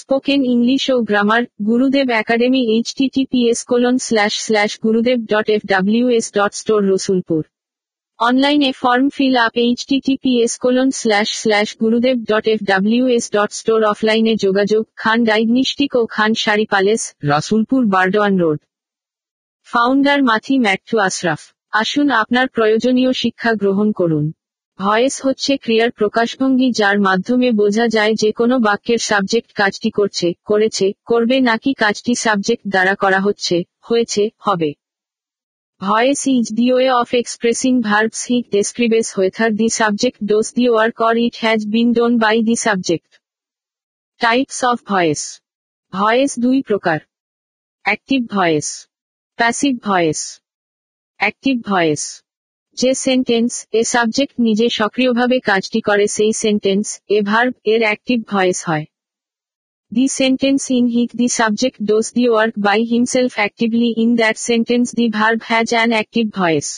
Spoken English ও grammar Gurudev academy https://gurudev.fws.store Rasulpur. অনলাইনে form fill up https://gurudev.fws.store। অফলাইনে যোগাযোগ খান ডায়াগনস্টিক ও Khan sari palace, Rasulpur Burdwan road. Founder মথি ম্যাথিউ আশরাফ। আসুন আপনার প্রয়োজনীয় শিক্ষা গ্রহণ করুন। ভয়েস হচ্ছে ক্রিয়ার প্রকাশভঙ্গি, যার মাধ্যমে বোঝা যায় যে কোনো বাক্যের সাবজেক্ট কাজটি করছে, করেছে, করবে, নাকি কাজটি সাবজেক্ট দ্বারা করা হচ্ছে, হয়েছে, হবে। Voice is the way of expressing verbs he describes whether the subject does the work or it has been done by the subject. Types of voice. Voice দুই প্রকার: active voice, passive voice. Active voice, যে sentence এ subject নিজে সক্রিয়ভাবে কাজটি করে সেই sentence এ ভার্ব এর অ্যাক্টিভ ভয়েস হয়। The sentence in which the subject does the work by himself actively in that sentence the verb has an active voice.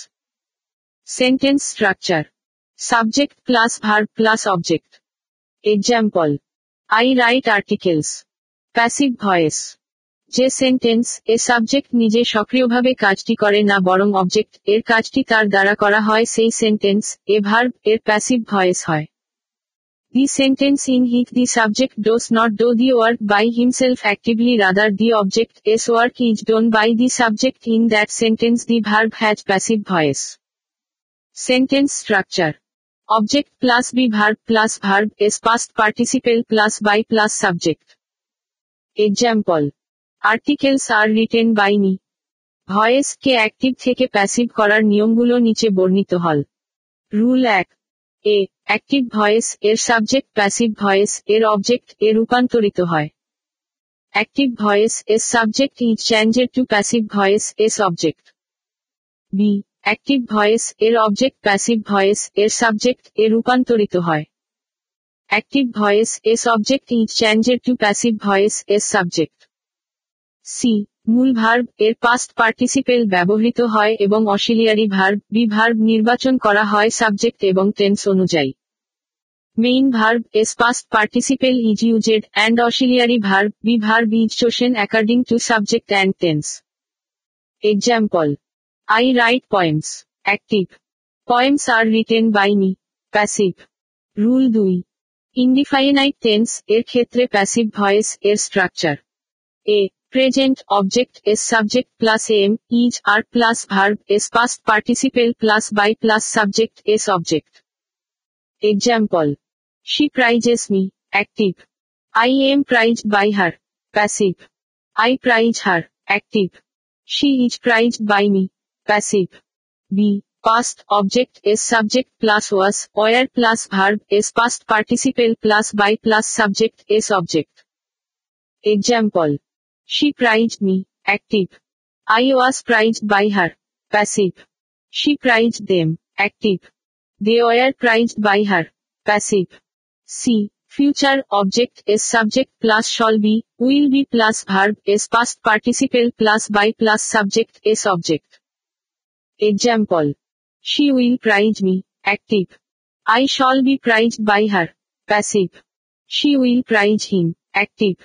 Sentence structure: subject plus verb plus object. Example: I write articles. Passive voice, যে sentence এ subject নিজে সক্রিয়ভাবে কাজটি করে না বরং object এর কাজটি তার দ্বারা করা হয় সেই সেন্টেন্স এ ভার্ব এর প্যাসিভ ভয়েস হয়। The sentence in which the subject does not do the work by himself actively rather the object as work is done by the subject in that sentence the verb has passive voice. Sentence structure: object plus be verb plus verb as past participle plus by plus subject. Example: articles are written by me. Voice কে active থেকে passive করার নিয়মগুলো নিচে বর্ণিত হল। Rule 1: A active voice এর subject passive voice এর object এ রূপান্তরিত হয়। অ্যাক্টিভ ভয়েস এর subject is changed to passive voice as object. B: active voice এর অবজেক্ট প্যাসিভ ভয়েস এর সাবজেক্ট এ রূপান্তরিত হয়। Active voice as object is changed to passive voice as subject. C: মূল ভার্ব এর পাস্ট পার্টিসিপেল ব্যবহৃত হয় এবং অক্সিলিয়ারি ভার্ব বি ভার্ব নির্বাচন করা হয় সাবজেক্ট এবং টেন্স অনুযায়ী। Main verb as past participle is used and auxiliary verb be verb is chosen according to subject and tense. Example: I write poems. Active: poems are written by me. Passive. Rule 2: indefinite tense এর ক্ষেত্রে passive voice এর structure: A present object as subject plus am is are plus verb as past participle plus by plus subject as object. Example: she praises me. Active: I am praised by her. Passive: I praise her. Active: she is praised by me. Passive. B: past object as subject plus was were plus verb as past participle plus by plus subject as object. Example: she prized me. Active: I was prized by her. Passive: she prized them. Active: they were prized by her. Passive. C: future object is subject plus shall be, will be plus verb is past participle plus by plus subject is object. Example: she will prize me. Active: I shall be prized by her. Passive: she will prize him. Active: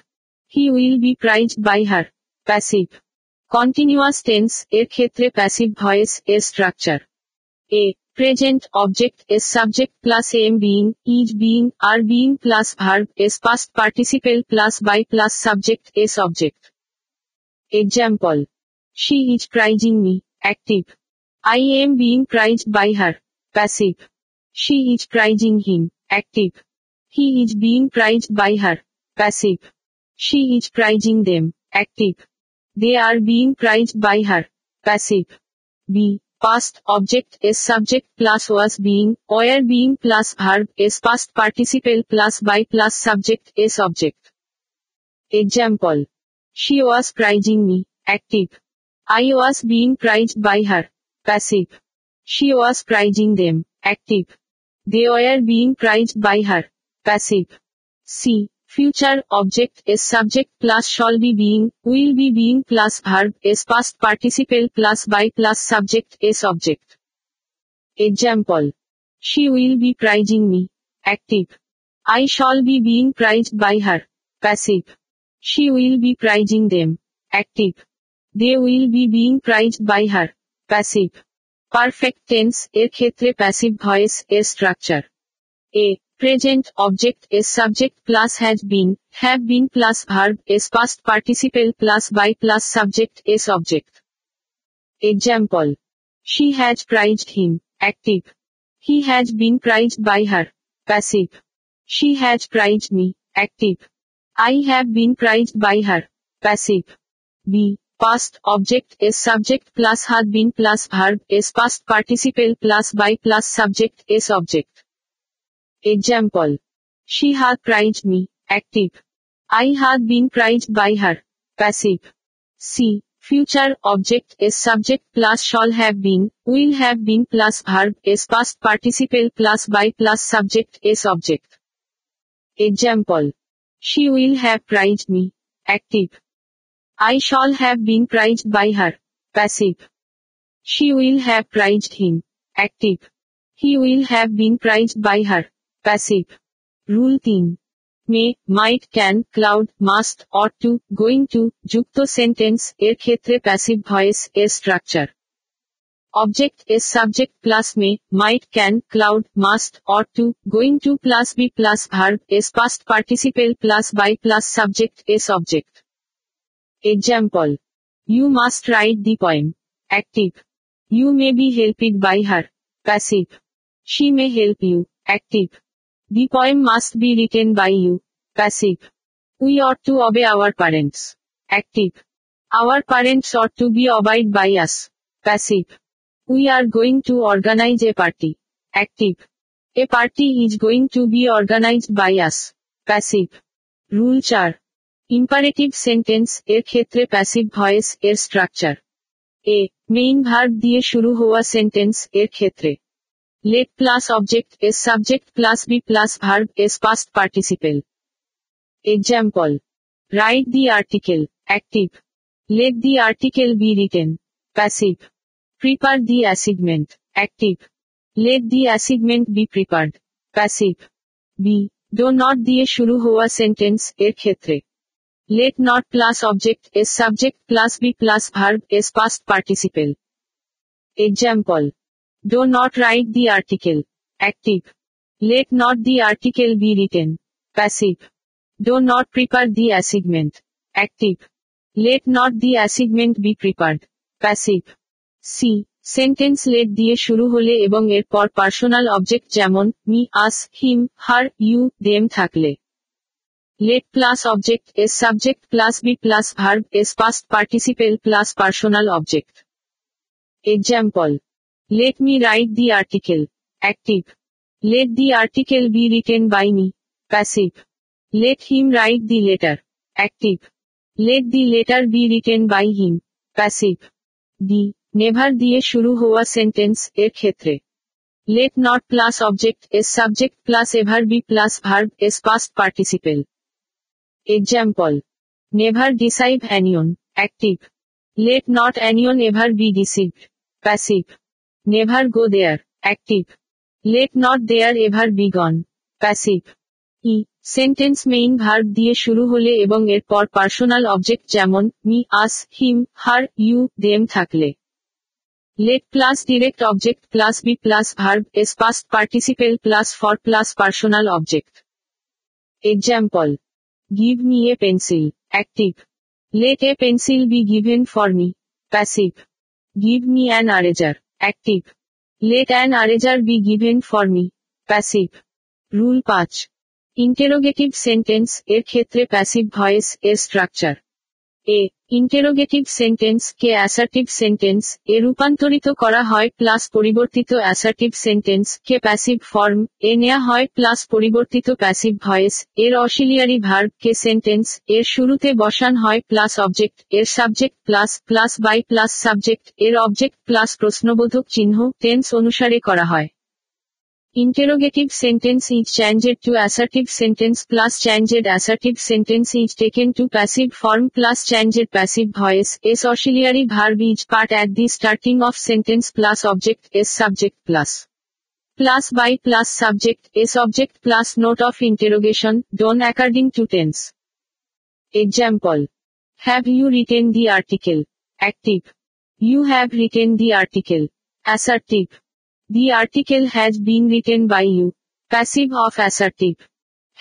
he will be prized by her. Passive. Continuous tense এর ক্ষেত্রে passive voice এর structure: a present object is subject plus am being, is being, are being plus verb is past participle plus by plus subject is object. Example: she is prizing me. Active: I am being prized by her. Passive: she is prizing him. Active: he is being prized by her. Passive: she is prizing them. Active: they are being prized by her. Passive. B: past object is subject plus was being, were being plus verb is past participle plus by plus subject is object. Example: she was prizing me. Active: I was being prized by her. Passive: she was prizing them. Active: they were being prized by her. Passive. C: future object is subject plus shall be being, will be being plus verb is past participle plus by plus subject is object. Example: she will be prizing me. Active: I shall be being prized by her. Passive: She will be prizing them. Active. They will be being prized by her. Passive. Perfect tense এর ক্ষেত্রে passive voice এর structure. A. Present object is subject plus has been, have been plus verb is past participle plus by plus subject is object. Example. She has prized him. Active. He has been prized by her. Passive. She has prized me. Active. I have been prized by her. Passive. B. Past object is subject plus had been plus verb is past participle plus by plus subject is object. Example. She had prized me. Active. I had been prized by her. Passive. C. Future object is subject plus shall have been, will have been plus verb is past participle plus by plus subject is object. Example. She will have prized me. Active. I shall have been prized by her. Passive. She will have prized him. Active. He will have been prized by her. Passive. Rule 3. May, might, can, cloud, must, ought to, going to, যুক্ত sentence এর ক্ষেত্রে passive voice এর structure. Object is subject plus may, might, can, cloud, must, ought to, going to plus be plus verb is past participle plus by plus subject is object. Example. You must write the poem. Active. You may be helped by her. Passive. She may help you. Active. The poem must be written by you. Passive. We ought to obey our parents. Active. Our parents ought to be obeyed by us. Passive. We are going to organize a party. Active. A party is going to be organized by us. Passive. Rule 4. Imperative sentence এর ক্ষেত্রে passive voice এর structure. A. Main verb দিয়ে শুরু হওয়া sentence এর ক্ষেত্রে let plus object as subject plus be plus verb as past participle. Example. Write the article. Active. Let the article be written. Passive. Prepare the assignment. Active. Let the assignment be prepared. Passive. B. Do not দিয়ে শুরু হওয়া sentence এর ক্ষেত্রে let not plus object is subject plus be plus verb is past participle. Example. Do not write the article. Active. Let not the article be written. Passive. Do not prepare the assignment. Active. Let not the assignment be prepared. Passive. C. Sentence let দিয়ে শুরু হলে এবং এরপর personal object যেমন me, us, him, her, you, them থাকলে let plus object is subject plus be plus verb is past participle plus personal object. Example. Let me write the article. Active. Let the article be written by me. Passive. Let him write the letter. Active. Let the letter be written by him. Passive. D. Never দিয়ে শুরু হওয়া sentence এর ক্ষেত্রে let not plus object is subject plus ever be plus verb is past participle. Example. Never deceive anyone. Active. Let not anyone ever be deceived. Passive. Never go there. Active. Let not there ever be gone. Passive. E. Sentence main verb দিয়ে শুরু হলে এবং এরপর personal object যেমন me, us, him, her, you, them থাকলে let plus direct object plus be plus verb is past participle plus for plus personal object. Example. Give me a pencil. Active. Let a pencil be given for me. Passive. Give me an eraser. Active. Let an eraser be given for me. Passive. Rule 5. Interrogative sentence এর ক্ষেত্রে passive voice এর structure. A. Interrogative sentence K assertive sentence এ রূপান্তরিত করা হয় plus পরিবর্তিত assertive sentence কে passive form এ নেওয়া হয় plus পরিবর্তিত passive voice এর auxiliary verb কে sentence এর শুরুতে বসান হয় প্লাস object এর subject plus plus by plus subject এর object plus প্রশ্নবোধক চিহ্ন tense অনুসারে করা হয়। Interrogative sentence is changed to assertive sentence plus changed assertive sentence is taken to passive form plus changed passive voice is auxiliary verb is part at the starting of sentence plus object is subject plus. Plus by plus subject is object plus note of interrogation done according to tense. Example. Have you written the article? Active. You have written the article. Assertive. The article has been written by you. Passive of assertive.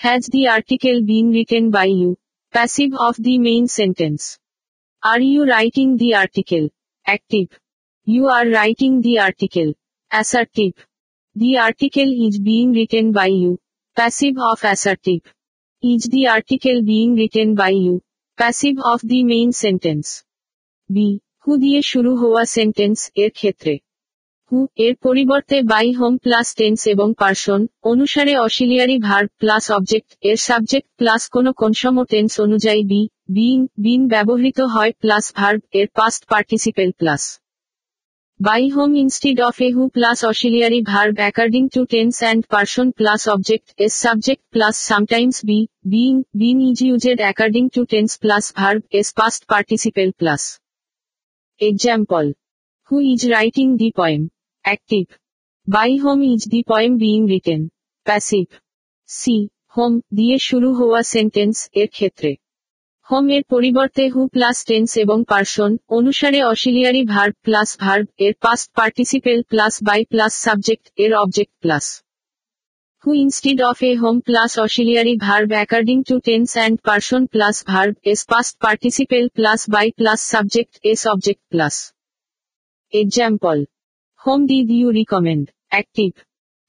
Has the article been written by you? Passive of the main sentence. Are you writing the article? Active. You are writing the article. Assertive. The article is being written by you. Passive of assertive. Is the article being written by you? Passive of the main sentence. B. Who দিয়ে শুরু হওয়া sentence এর ক্ষেত্রে who এর পরিবর্তে by whom plus tense এবং person অনুসারে auxiliary verb plus object এর সাবজেক্ট প্লাস কোনো কনসম টেন্স অনুযায়ী বি বিন ব্যবহৃত হয় প্লাস ভার্ব এর past participle plus by whom instead of a who plus auxiliary verb according to tense and person plus object এর subject plus sometimes be been is used according to tense plus verb এর past participle plus Example. Who is writing the poem? Active. By whom is the poem being written? Passive. C. Whom দিয়ে শুরু হওয়া sentence এর ক্ষেত্রে whom এর পরিবর্তে who plus tense এবং person অনুসারে অক্সিলিয়ারি ভার্ব প্লাস ভার্ব এর past participle plus by plus subject এর object plus who instead of a whom plus auxiliary verb according to tense and person plus verb as past participle plus by plus subject as object plus example whom did you recommend active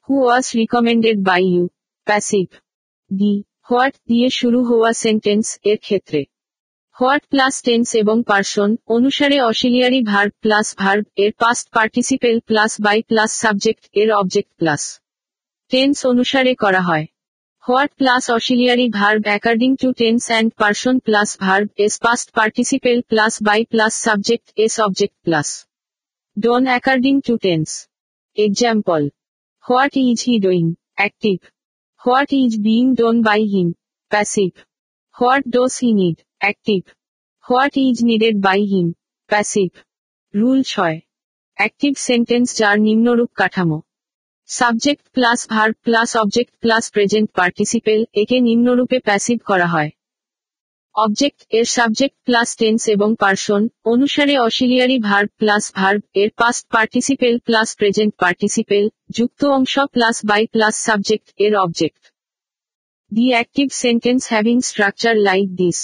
who was recommended by you passive D what দিয়ে শুরু হওয়া sentence এর ক্ষেত্রে what plus tense এবং person অনুসারে auxiliary verb plus verb এর past participle plus by plus subject এর object plus tense অনুসারে করা হয় what plus auxiliary verb according to tense and person plus verb as past participle plus by plus subject as object plus Don according to tense example what is he doing active what is being Don by him passive what dose he need active what is needed by him passive rule 6 active sentence যার নিম্নরূপ কাঠামো subject plus verb plus object plus present participle একে নিম্নরূপে passive করা হয় object এর subject plus tense এবং person অনুসারে অক্সিলিয়ারি ভার্ব প্লাস ভার্ব এর past participle plus present participle যুক্ত অংশ প্লাস বাই প্লাস সাবজেক্ট এর object the active sentence having structure like this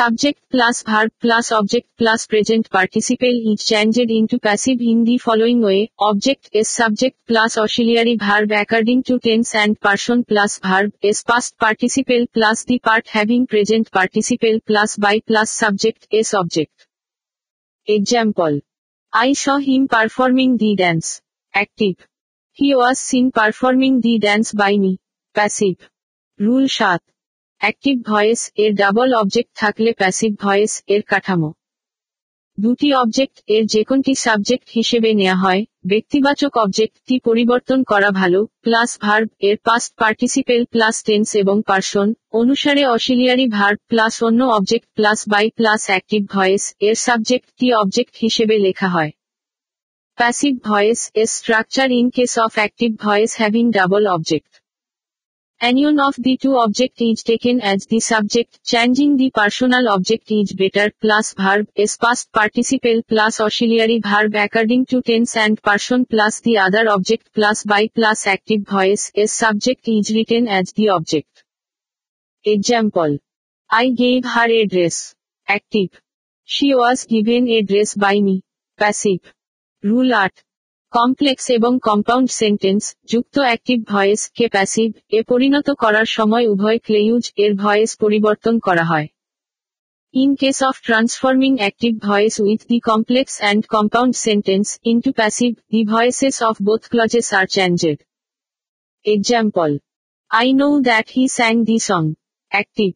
Subject plus verb plus object plus present participle is changed into passive in the following way. Object is subject plus auxiliary verb according to tense and person plus verb is past participle plus the part having present participle plus by plus subject is object. Example. I saw him performing the dance. Active. He was seen performing the dance by me. Passive. Rule 7. Active voice এর double object থাকলে passive voice এর কাঠামো দুটি object এর যে কোনটি subject হিসেবে নেওয়া হয় ব্যক্তিবাচক অবজেক্টটি পরিবর্তন করা ভালো প্লাস ভার্ব এর পাস্ট পার্টিসিপেল প্লাস টেন্স এবং পার্সন অনুসারে অক্সিলিয়ারি ভার্ব প্লাস অন্য object plus by plus active voice এর সাবজেক্টটি অবজেক্ট হিসেবে লেখা হয় প্যাসিভ ভয়েস এর structure in case of active voice having double object Any one of the two object is taken as the subject, changing the personal object is better, plus verb, is past participle, plus auxiliary verb according to tense and person, plus the other object, plus by, plus active voice, is subject is written as the object. Example. I gave her a dress. Active. She was given a dress by me. Passive. Rule 8. Complex এবং compound sentence যুক্ত active voice কে passive এ পরিণত করার সময় উভয় clause এর voice পরিবর্তন করা হয় in case of transforming active voice with the complex and compound sentence into passive the voices of both clauses are changed example I know that he sang the song active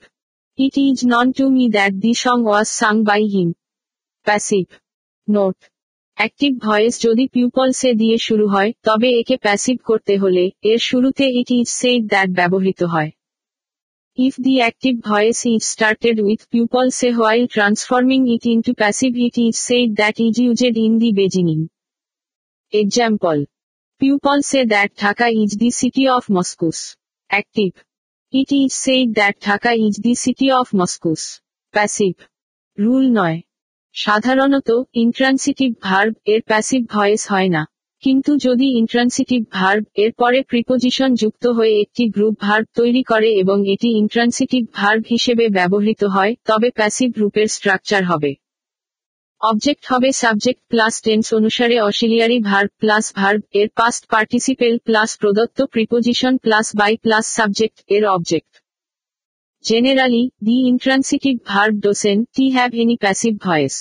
it is known to me that the song was sung by him passive note active voice যদি people say দিয়ে শুরু হয় তবে একে passive করতে হলে এর শুরুতে ইট ইজ সেড দ্যাট ব্যবহৃত হয় if the active voice is started with people say while transforming it into passive it is said that is used in the beginning example people say that Dhaka is the city of mosques active it is said that Dhaka is the city of mosques passive. Rule 9। সাধারণত intransitive verb এর passive voice হয় না, কিন্তু যদি intransitive verb এর পরে preposition যুক্ত হয়ে একটি গ্রুপ ভার্ব তৈরি করে এবং এটি ইন্ট্রান্সিটিভ ভার্ব হিসেবে ব্যবহৃত হয়, তবে প্যাসিভ রূপের স্ট্রাকচার হবে: অবজেক্ট হবে সাবজেক্ট প্লাস টেন্স অনুসারে অক্সিলিয়ারি ভার্ব প্লাস ভার্ব এর পাস্ট পার্টিসিপেল প্লাস প্রদত্ত preposition plus by plus subject এর object. Generally, the intransitive verb doesn't have any passive voice.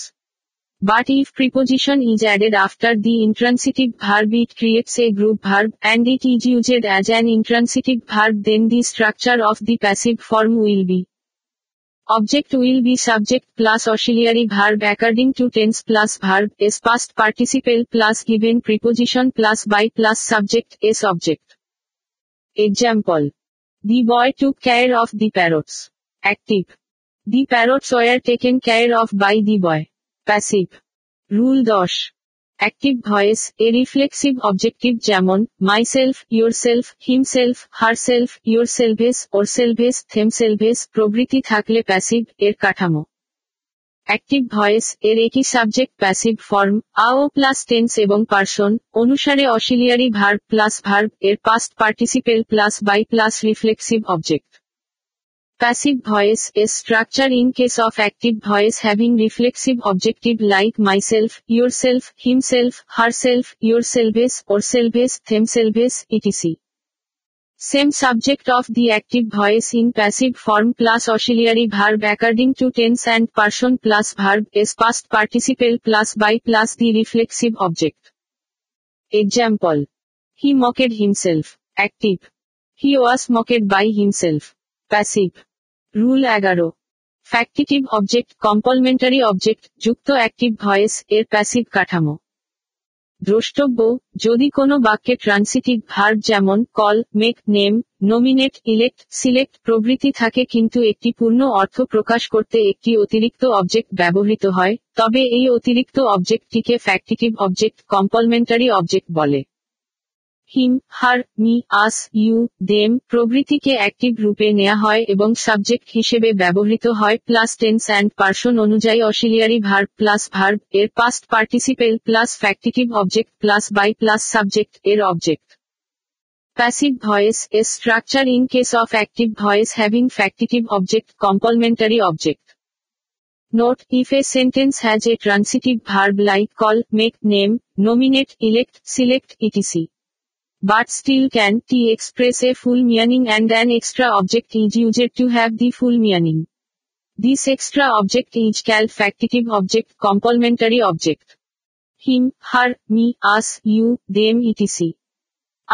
But if preposition is added after the intransitive verb, it creates a group verb, and it is used as an intransitive verb, then the structure of the passive form will be: object will be subject plus auxiliary verb according to tense plus verb is past participle plus given preposition plus by plus subject is object. Example: The boy took care of the parrots. Active. The parrots were taken care of by the boy. Passive. Rule 10. Active voice, a reflexive objective যেমন myself, yourself, himself, herself, yourselves, ourselves, themselves প্রভৃতি থাকলে passive এর কাঠামো। Active voice এর একই subject passive form আও plus tense এবং person অনুসারে অক্সিলিয়ারি ভার্ব প্লাস ভার্ব এর past participle plus by plus reflexive object. Passive voice এর structure in case of active voice having reflexive objective like myself, yourself, himself, herself, yourselves, ourselves, themselves etc. Same subject of the active voice in passive form plus auxiliary verb according to tense and person plus verb is past participle plus by plus the reflexive object. Example: He mocked himself. Active. He was mocked by himself. Passive. Rule 11. Factitive object complementary object যুক্ত active voice এর passive কাঠামো। দ্রষ্টব্য: যদি কোনো বাক্যে transitive verb যেমন call, make, name, nominate, elect, select প্রভৃতি থাকে কিন্তু একটি পূর্ণ অর্থ প্রকাশ করতে একটি অতিরিক্ত অবজেক্ট ব্যবহৃত হয়, তবে এই অতিরিক্ত অবজেক্টটিকে ফ্যাক্টিটিভ অবজেক্ট কমপ্লিমেন্টারি অবজেক্ট বলে। Him, her, me, us, you, them প্রভৃতিকে অ্যাক্টিভ রূপে নেওয়া হয় এবং সাবজেক্ট হিসেবে ব্যবহৃত হয় প্লাস টেন্স অ্যান্ড পার্সন অনুযায়ী অক্সিলিয়ারি ভার্ব প্লাস ভার্ব এর past participle plus factitive object plus by plus subject এর অবজেক্ট। প্যাসিভ ভয়েস এর structure in case of active voice having factitive object complementary object. Note, if a sentence has a transitive verb like call, make, name, nominate, elect, select, etc. But still can t express a full meaning and an extra object is used to have the full meaning. This extra object is called factitive object complementary object. Him, her, me, us, you, them etc.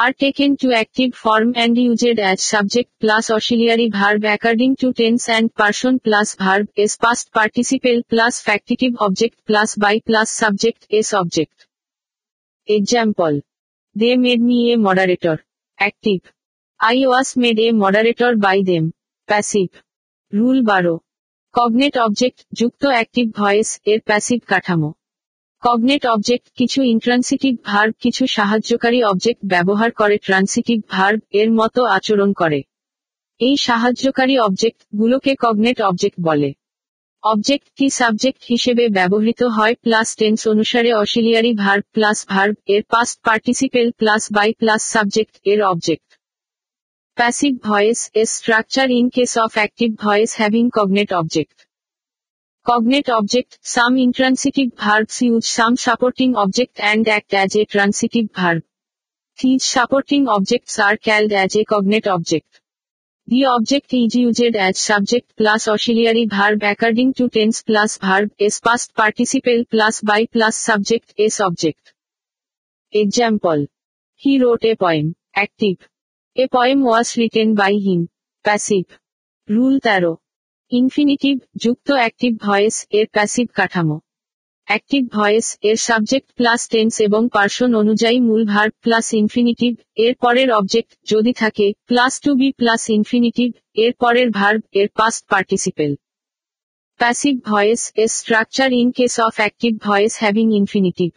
are taken to active form and used as subject plus auxiliary verb according to tense and person plus verb is past participle plus factitive object plus by plus subject is object. Example: They made me a moderator. Active. I was made a moderator by them. Passive. Rule 12. Cognate object যুক্ত active voice এর passive কাঠামো। Cognate object কিছু intransitive verb কিছু সাহায্যকারী object ব্যবহার করে transitive verb এর মতো আচরণ করে। এই সাহায্যকারী object গুলোকে cognate object বলে। অবজেক্টটি সাবজেক্ট হিসেবে ব্যবহৃত হয় প্লাস টেন্স অনুসারে অক্সিলিয়ারি ভার্ব প্লাস ভার্ব এর past participle plus by plus subject এর অবজেক্ট। প্যাসিভ ভয়েস এর structure in case of active voice having cognate object. Cognate object some intransitive verbs use some supporting object and act as a transitive verb. These supporting objects are called as a cognate object. The object is used as subject plus auxiliary verb according to tense plus verb is past participle plus by plus subject is object. Example: He wrote a poem. Active. A poem was written by him. Passive. Rule 13. Infinitive যুক্ত active voice এর passive কাঠামো। Active voice এর subject plus tense এবং person অনুযায়ী মূল verb plus infinitive এর পরের object যদি থাকে plus to be plus infinitive এর পরের ভার্ব এর পাস্ট পার্টিসিপেল। প্যাসিভ ভয়েস এর structure in case of active voice having infinitive.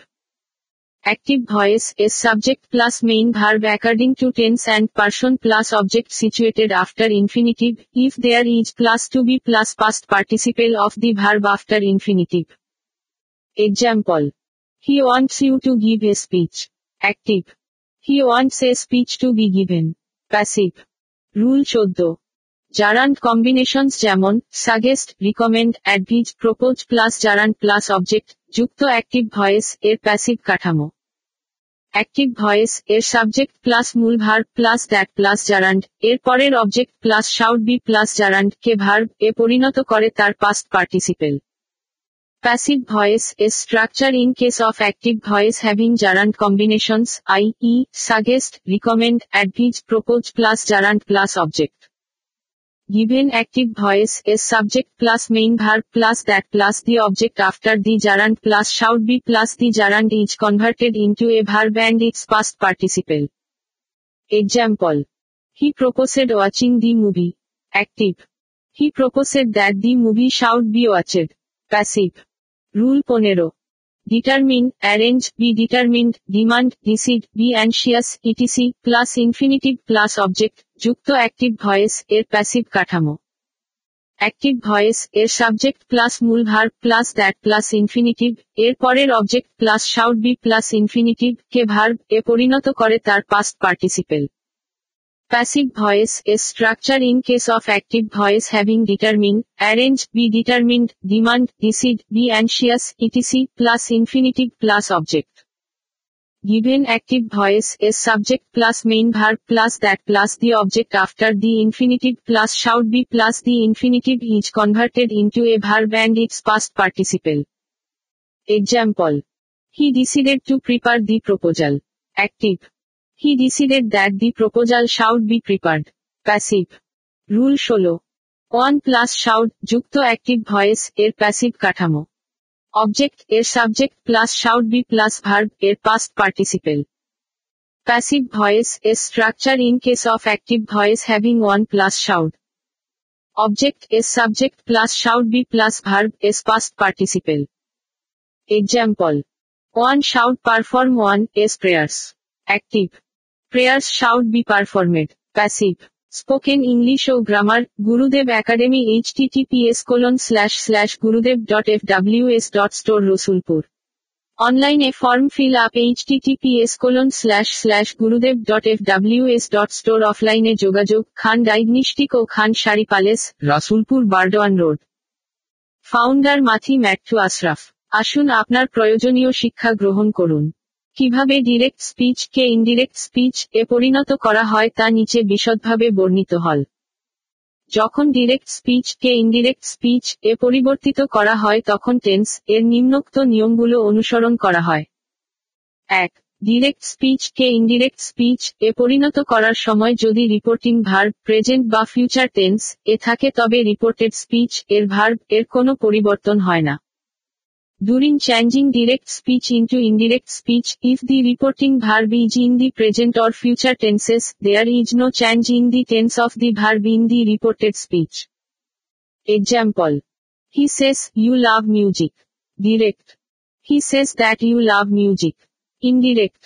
active voice is subject plus main verb according to tense and person plus object situated after infinitive, if there is plus to be plus past participle of the verb after infinitive. Example. He wants you to give a speech. Active. He wants a speech to be given. Passive. Rule 14. Gerund combinations যেমন suggest, recommend, advise, propose plus gerund plus object যুক্ত active voice এর passive কাঠামো। Active voice এর subject plus মূল verb plus that plus gerund এর পরের object plus should be plus gerund K verb এ পরিণত করে তার past participle। Passive voice is structure in case of active voice having gerund combinations, i.e. suggest, recommend, advise, propose plus gerund plus object. Given active voice is subject plus main verb plus that plus the object after the gerund plus should be plus the gerund is converted into a verb and its past participle. Example. He proposed watching the movie. Active. He proposed that the movie should be watched. Passive. Rule 15. Determine, arrange, be determined, demand, decide, be anxious, etc. plus infinitive plus object যুক্ত active voice এর passive কাঠামো। Active voice এর subject plus মূল verb plus that plus infinitive এর পরের object plus should be plus infinitive K verb এ পরিণত করে তার past participle. Passive voice is structure in case of active voice having determine, arrange, be determined, demand, decide, be anxious, etc. plus infinitive plus object. Given active voice is subject plus main verb plus that plus the object after the infinitive plus should be plus the infinitive is converted into a verb and its past participle. Example. He decided to prepare the proposal. Active. He decided that the proposal should be prepared. Passive. Rule 16. On plus should যুক্ত active voice এর passive কাঠামো। Object এর subject plus should be plus verb এর past participle. Passive voice is structure in case of active voice having one plus should. Object is subject plus should be plus verb is past participle. Example. One should perform one's prayers. Active. Prayers should be performed. Passive. Spoken English ও grammar Gurudev academy https://gurudev.fws.store Rasulpur. অনলাইনে form fill up https://gurudev.fws.store অফলাইনে যোগাযোগ Khan diagnostic ও Khan sari palace Rasulpur Burdwan road. Founder মথি Matthew Ashraf. আসুন আপনার প্রয়োজনীয় শিক্ষা গ্রহণ করুন। কিভাবে ডিরেক্ট স্পিচ কে ইনডিরেক্ট স্পিচ এ পরিণত করা হয় তা নিচে বিশদভাবে বর্ণিত হল। যখন ডিরেক্ট স্পিচ কে ইনডিরেক্ট স্পিচ এ পরিবর্তিত করা হয় তখন টেন্স এর নিম্নোক্ত নিয়মগুলো অনুসরণ করা হয়। 1. ডিরেক্ট স্পিচ কে ইনডিরেক্ট স্পিচ এ পরিণত করার সময় যদি রিপোর্টিং ভার্ব প্রেজেন্ট বা ফিউচার টেন্স এ থাকে তবে রিপোর্টেড স্পিচ এর ভার্ব এর কোনো পরিবর্তন হয় না। During changing direct speech into indirect speech, if the reporting verb is in the present or future tenses, there is no change in the tense of the verb in the reported speech. Example. He says, you love music. Direct. He says that you love music. Indirect.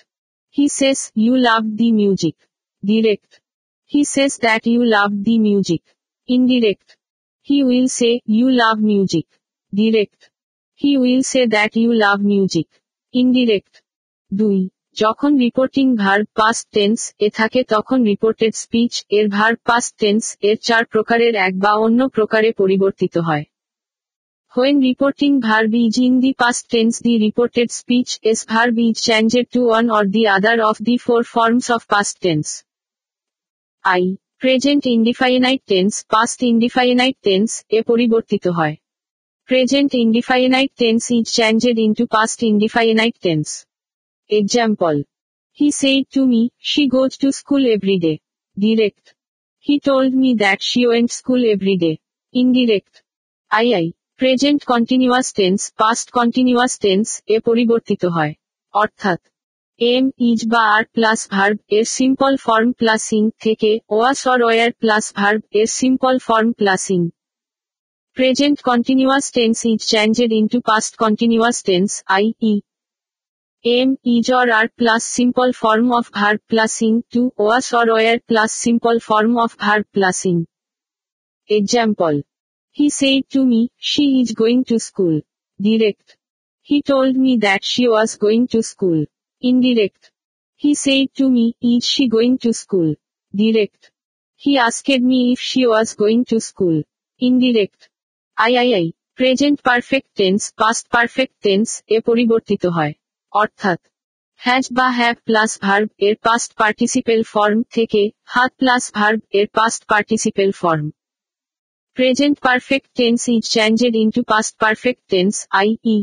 He says, you loved the music. Direct. He says that you loved the music. Indirect. He will say, you love music. Direct. He will say that you love music. Indirect. 2. যখন reporting verb past tense এ থাকে তখন reported speech এর verb past tense এর চার প্রকারের এক বা অন্য প্রকারে পরিবর্তিত হয়। When reporting verb is in the past tense, the reported speech is verb is changed to one or the other of the four forms of past tense. I. Present indefinite tense, past indefinite tense এ পরিবর্তিত হয়। Present indefinite tense is changed into past indefinite tense. Example. He said to me, she goes to school every day. Direct. He told me that she went school every day. Indirect. I. Present continuous tense, past continuous tense, এ পরিবর্তিত হয়। অর্থাৎ, am, is বা are plus verb, এর simple form plus ing থেকে, was or were plus verb, এর simple form plus ing. Present continuous tense is changed into past continuous tense, i.e. am, is or are plus simple form of verb plusing, to, was or were plus simple form of verb plusing. Example. He said to me, she is going to school. Direct. He told me that she was going to school. Indirect. He said to me, is she going to school? Direct. He asked me if she was going to school. Indirect. I. Present perfect tense, past perfect tense, এ পরিবর্তিত হয়। অর্থাৎ, has বা have plus verb এর past participle form থেকে, had plus verb এর past participle form. Present perfect tense is changed into past perfect tense, i.e.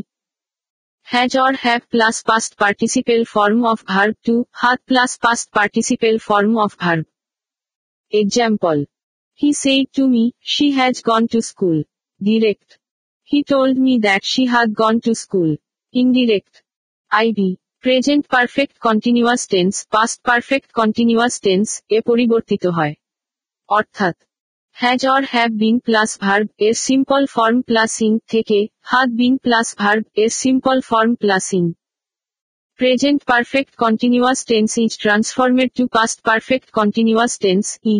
has or have plus past participle form of verb to had plus past participle form of verb. Example. He said to me, she has gone to school. Direct. He told me that she had gone to school. Indirect. IB. Present perfect continuous tense, past perfect continuous tense, এ পরিবর্তিত হয়। অর্থাৎ, has or have been plus verb, a simple form plusing, theke, had been plus verb, a simple form plusing. Present perfect continuous tense is transformed to past perfect continuous tense, e.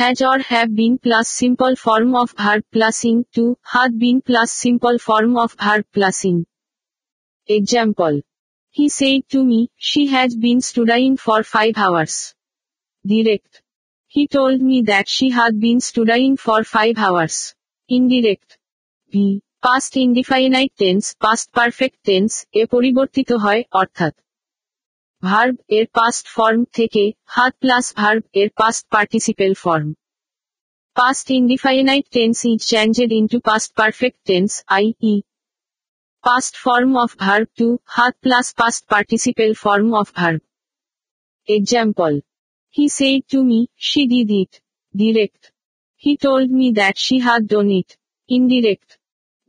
Has or have been plus simple form of verb plusing, to, had been plus simple form of verb plusing. Example. He said to me, she has been studying for 5 hours. Direct. He told me that she had been studying for 5 hours. Indirect. B. Past indefinite tense, past perfect tense, এ পরিবর্তিত হয়, অর্থাৎ, verb এর past form থেকে, had plus verb এর past participle form. Past indefinite tense is changed into past perfect tense, i.e. past form of verb to, had plus past participle form of verb. Example. He said to me, she did it. Direct. He told me that she had done it. Indirect.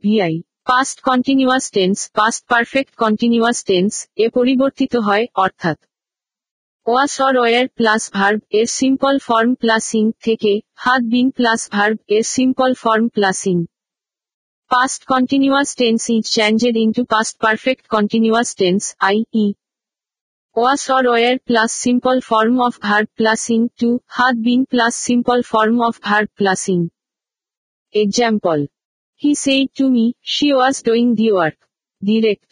VI. Past continuous tense, past perfect continuous tense, এ পরিবর্তিত হয়, অর্থাৎ, was or were plus verb, এর simple form plusing, থেকে, had been plus verb, এর simple form plusing. Past continuous tense is changed into past perfect continuous tense, i.e. was or were plus simple form of verb plusing to had been plus simple form of verb plusing. Example. He said to me, she was doing the work. Direct.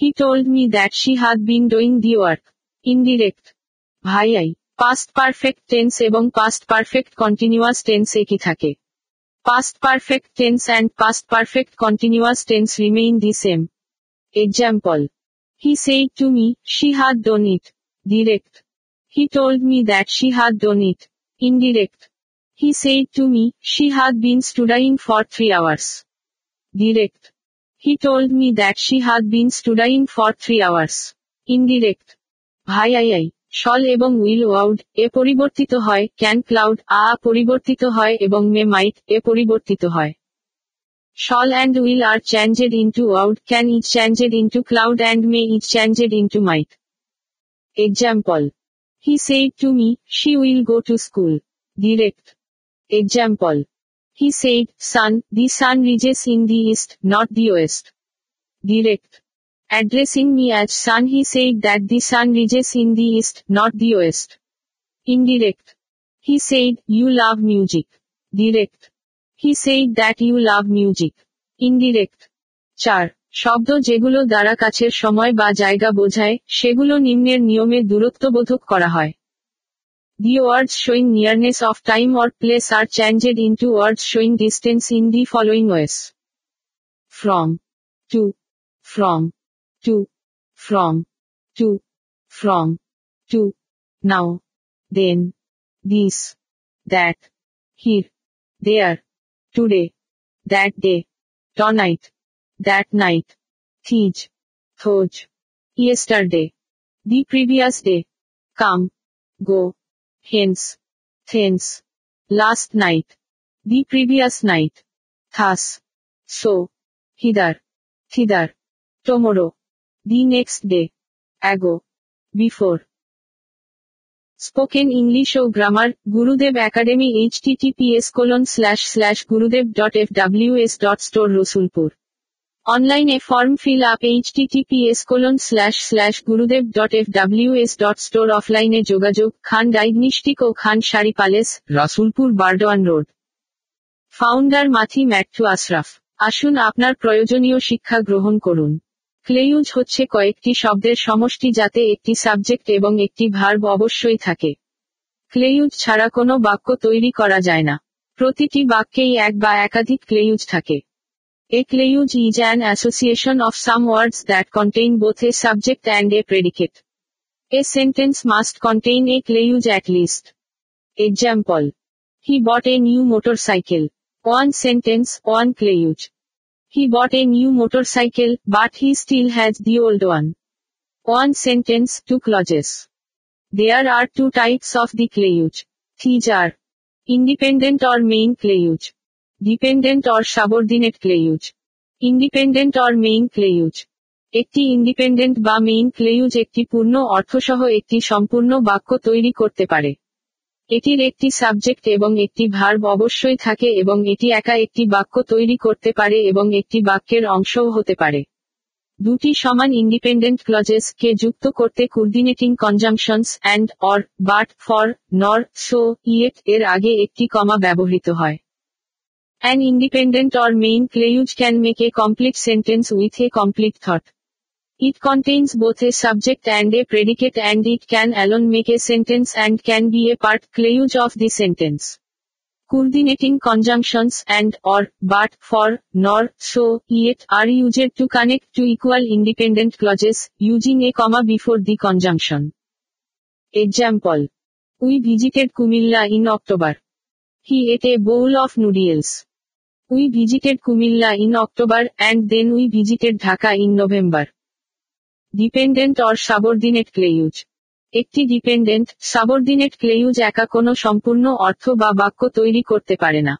He told me that she had been doing the work. Indirect. Bhai. Past perfect tense ebong past perfect continuous tense eki thake. Past perfect tense and past perfect continuous tense remain the same. Example. He said to me, she had done it. Direct. He told me that she had done it. Indirect. He said to me, she had been studying for 3 hours. Direct. He told me that she had been studying for 3 hours. Indirect. Bhai. Shall ebong will would, এ পরিবর্তিত হয়, can cloud, আ পরিবর্তিত হয় এবং may might, এ পরিবর্তিত হয়। Shall and will are changed into would, can is changed into cloud and may is changed into might. Example. He said to me, she will go to school. Direct. Example. He said, son, the sun rises in the east, not the west. Direct. Addressing me as son, he said that the sun rises in the east, not the west. Indirect. He said, you love music. Direct. He said that you love music. Indirect. 4. শব্দ যেগুলো দ্বারা কাছের সময় বা জায়গা বোঝায়, সেগুলো নিম্নের নিয়মে দূরত্ববোধক করা হয়। The words showing nearness of time or place are changed into words showing distance in the following ways. From. To. From. To. From. To. From. To. Now. Then. This. That. Here. There. Today. That day. Tonight. That night. Thij. Thoj. Yesterday. The previous day. Come. Go. Hence. Thence. Last night. The previous night. Thus. So. Hither. Thither. Tomorrow. The next day. Ago. Before. Spoken English ও grammar Gurudev academy https://gurudev.fws.store Rasulpur Online a form fill up https://gurudev.fws.store Offline a jogajog Khan Diagnostic o Khan Shari Palace, Rasulpur Bardhaman Road. Founder Mothi Matthew Ashraf. আসুন আপনার প্রয়োজনীয় শিক্ষা গ্রহণ করুন। Clause হচ্ছে কয়েকটি শব্দের সমষ্টি যাতে একটি সাবজেক্ট এবং একটি ভার্ব অবশ্যই থাকে। ক্লেইউজ ছাড়া কোনো বাক্য তৈরি করা যায় না। প্রতিটি বাক্যেই এক বা একাধিক ক্লেইউজ থাকে। A cleuse is an association of some words that contain both a subject and a predicate. A sentence must contain a cleuse at least. Example. He bought a new motorcycle. One sentence, one cleuse. He bought a new motorcycle, but he still has the old one. One sentence, two clauses. There are two types of the cleuse. These are independent or main cleuse. Dependent or subordinate clause. Independent or main clause. একটি independent বা main clause একটি পূর্ণ অর্থসহ একটি সম্পূর্ণ বাক্য তৈরি করতে পারে। এটির একটি সাবজেক্ট এবং একটি ভার্ব অবশ্যই থাকে এবং এটি একা একটি বাক্য তৈরি করতে পারে এবং একটি বাক্যের অংশও হতে পারে। দুটি সমান ইন্ডিপেন্ডেন্ট ক্লজেস কে যুক্ত করতে coordinating conjunctions and or but for nor so yet এর আগে একটি কমা ব্যবহৃত হয়। An independent or main clause can make a complete sentence with a complete thought. It contains both a subject and a predicate and it can alone make a sentence and can be a part clause of the sentence. Coordinating conjunctions and, or, but, for, nor, so, yet are used to connect two equal independent clauses, using a comma before the conjunction. Example. We visited Kumilla in October. He ate a bowl of noodles. We visited Kumilla in October, and then we visited Dhaka in November. Dependent or subordinate clause. একটি dependent subordinate clause একা কোনো সম্পূর্ণ অর্থ বা বাক্য তৈরি করতে পারে না।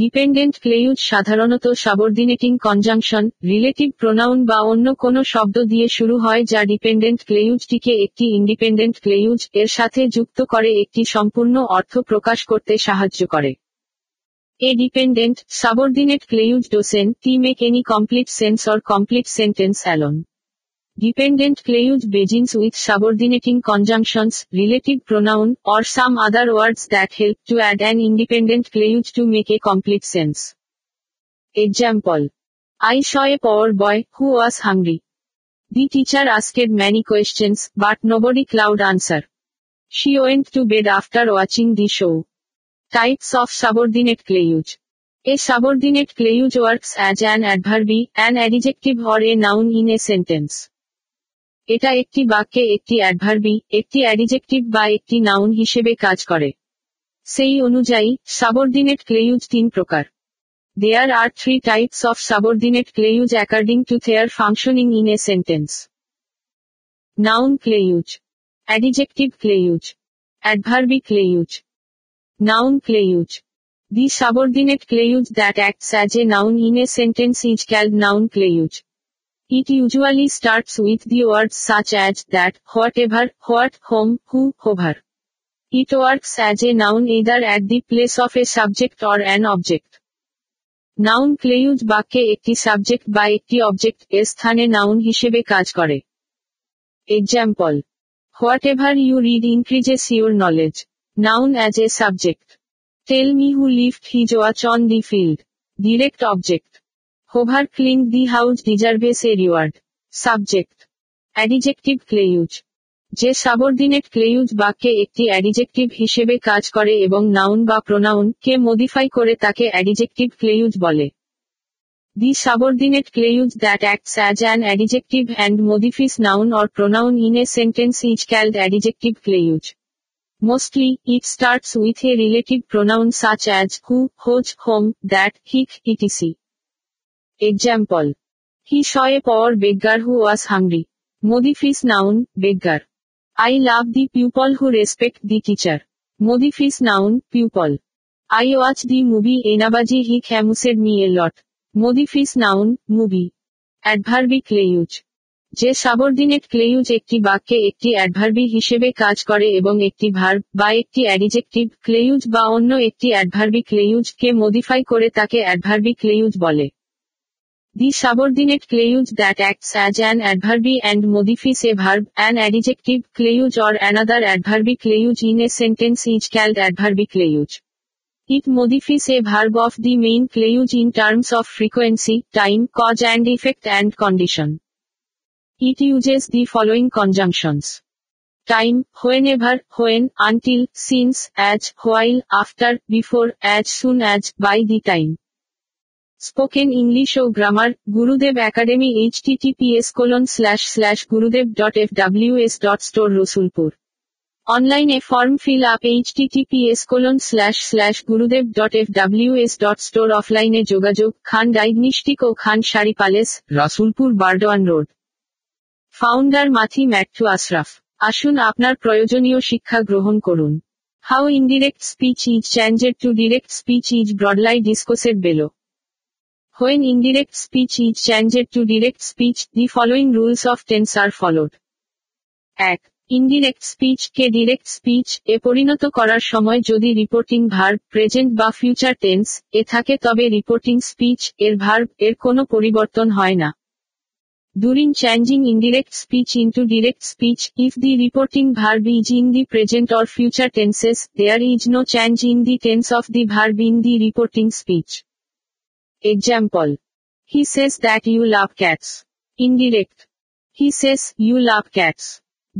ডিপেন্ডেন্ট ক্লেউজ সাধারণত সাবঅর্ডিনেটিং কনজাংশন, রিলেটিভ প্রোনাউন বা অন্য কোনো শব্দ দিয়ে শুরু হয় যা ডিপেন্ডেন্ট ক্লেউজটিকে একটি ইন্ডিপেন্ডেন্ট ক্লেউজ এর সাথে যুক্ত করে একটি সম্পূর্ণ অর্থ প্রকাশ করতে সাহায্য করে। A dependent subordinate clause doesn't make any complete sense or complete sentence alone. Dependent clause begins with subordinating conjunctions, relative pronoun, or some other words that help to add an independent clause to make a complete sense. Example. I saw a poor boy who was hungry. The teacher asked many questions, but nobody could answer. She went to bed after watching the show. Types of subordinate clause. A subordinate clause works as an adverb, an adjective or a noun in a sentence. এটা একটি বাক্যে একটি অ্যাডভার্বি, একটি adjective বা একটি noun হিসেবে কাজ করে। সেই অনুযায়ী সাবঅর্ডিনেট ক্লেউজ তিন প্রকার। There are three types of subordinate clause according to their functioning in a sentence. Noun clause, adjective clause, adverbial clause. Noun clause. The subordinate clause that acts as a noun in a sentence is called noun clause. It usually starts with the words such as that, whatever, what, whom, who, hover. It works as a noun either at the place of a subject or an object. Noun clause বাক্যে একটি subject বা একটি object এর স্থানে noun হিসেবে কাজ করে। Example. Whatever you read increases your knowledge. Noun as a subject. Tell me who left his watch on the field. Direct object. Hover cleaned the house deserves a reward. Subject. Adjective clause. যে subordinate clause বাক্যে একটি adjective হিসেবে কাজ করে এবং noun বা pronoun কে modify করে তাকে অ্যাডিজেক্টিভ ক্লেউজ বলে। The subordinate clause that acts as an adjective and modifies noun or pronoun in a sentence is called adjective clause. Mostly, it starts with a relative pronoun such as who, whose, whom, that, his, etc. Example. He saw a poor beggar who was hungry. Modifies noun, beggar. I love the people who respect the teacher. Modifies noun, pupil. I watched the movie Enabaji he amused me a lot. Modifies noun, movie. Adverbi clause. যে subordinate clause একটি বাক্যে একটি অ্যাডভার্বি হিসেবে কাজ করে এবং একটি verb বা একটি অ্যাডিজেক্টিভ ক্লেউজ বা অন্য একটি অ্যাডভার্বি ক্লেউজ কে মডিফাই করে তাকে অ্যাডভার্বি ক্লেউজ বলে। The subordinate clause that acts as an adverb and modifies a verb, an adjective clause or another adverb clause in a sentence is called adverb clause. It modifies a verb of the main clause in terms of frequency, time, cause and effect and condition. It uses the following conjunctions. Time, whenever, when, until, since, as, while, after, before, as soon as, by the time. Spoken English ও grammar Gurudev academy https://gurudev.fws.store Rasulpur. অনলাইনে form fill up https://gurudev.fws.store অফলাইনে যোগাযোগ Khan diagnostic ও Khan sari palace Rasulpur Burdwan road. Founder মথি Matthew Ashraf. আসুন আপনার প্রয়োজনীয় শিক্ষা গ্রহণ করুন। How indirect speech is changed to direct speech is broadly discussed below. When indirect speech is changed to direct speech, the following rules of tense are followed. 1. Indirect speech ke direct speech, e porinoto korar shomoy jodi reporting verb, present ba future tense, e thake tobe reporting speech, er verb, er kono poriborton hoy na. During changing indirect speech into direct speech, if the reporting verb is in the present or future tenses, there is no change in the tense of the verb in the reporting speech. Example. He says that you love cats. Indirect. He says you love cats.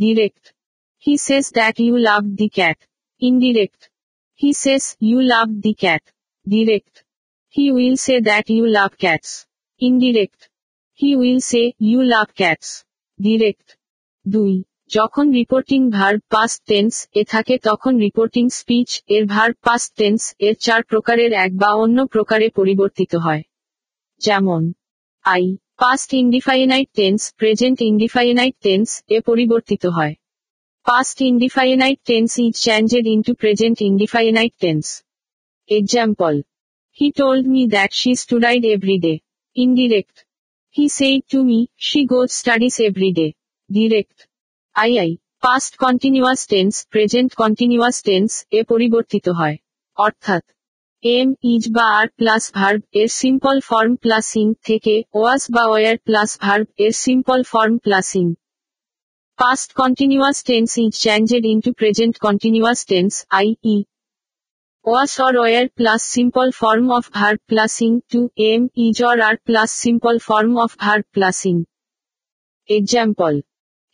Direct. He says that you loved the cat. Indirect. He says you loved the cat. Direct. He will say that you love cats. Indirect. He will say you love cats. Direct. 2. যখন reporting verb past tense এ থাকে তখন reporting speech এর verb past tense এর চার প্রকারের এক বা অন্য প্রকারে পরিবর্তিত হয়। যেমন I past indefinite tense present indefinite tense এ পরিবর্তিত হয়। Past indefinite tense is changed into present indefinite tense. Example. He told me that she studied every day. Indirect. He said to me she goes studies every day. Direct. II past continuous tense present continuous tense এ পরিবর্তিত হয়, অর্থাৎ am is বা are plus verb এর simple form plus ing থেকে was বা were plus verb এর simple form plus ing. Past continuous tense is changed into present continuous tense, i.e. was or were plus simple form of verb plus ing to am is or are plus simple form of verb plus ing. Example.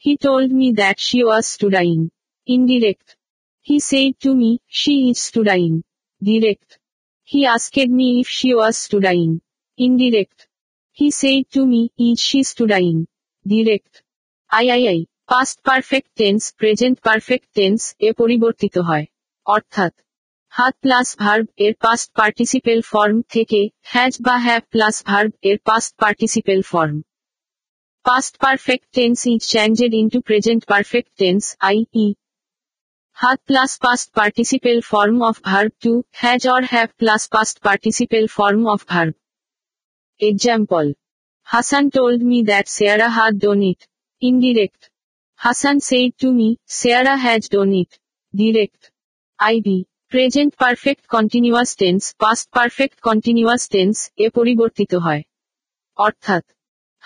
He told me that she was studying. Indirect. He said to me, she is studying. Direct. He asked me if she was studying. Indirect. He said to me, is she studying? Direct. II past perfect tense, present perfect tense, এ পরিবর্তিত হয়, অর্থাৎ had plus verb এর past participle form থেকে has বা have plus verb এর past participle form. Past perfect tense is changed into present perfect tense, i.e. had plus past participle form of verb to has or have plus past participle form of verb. Example. Hassan told me that Sarah had done it. Indirect. Hassan said to me, Sarah has done it. Direct. IB. Present perfect continuous tense, past perfect continuous tense, এ পরিবর্তিত হয়, অর্থাৎ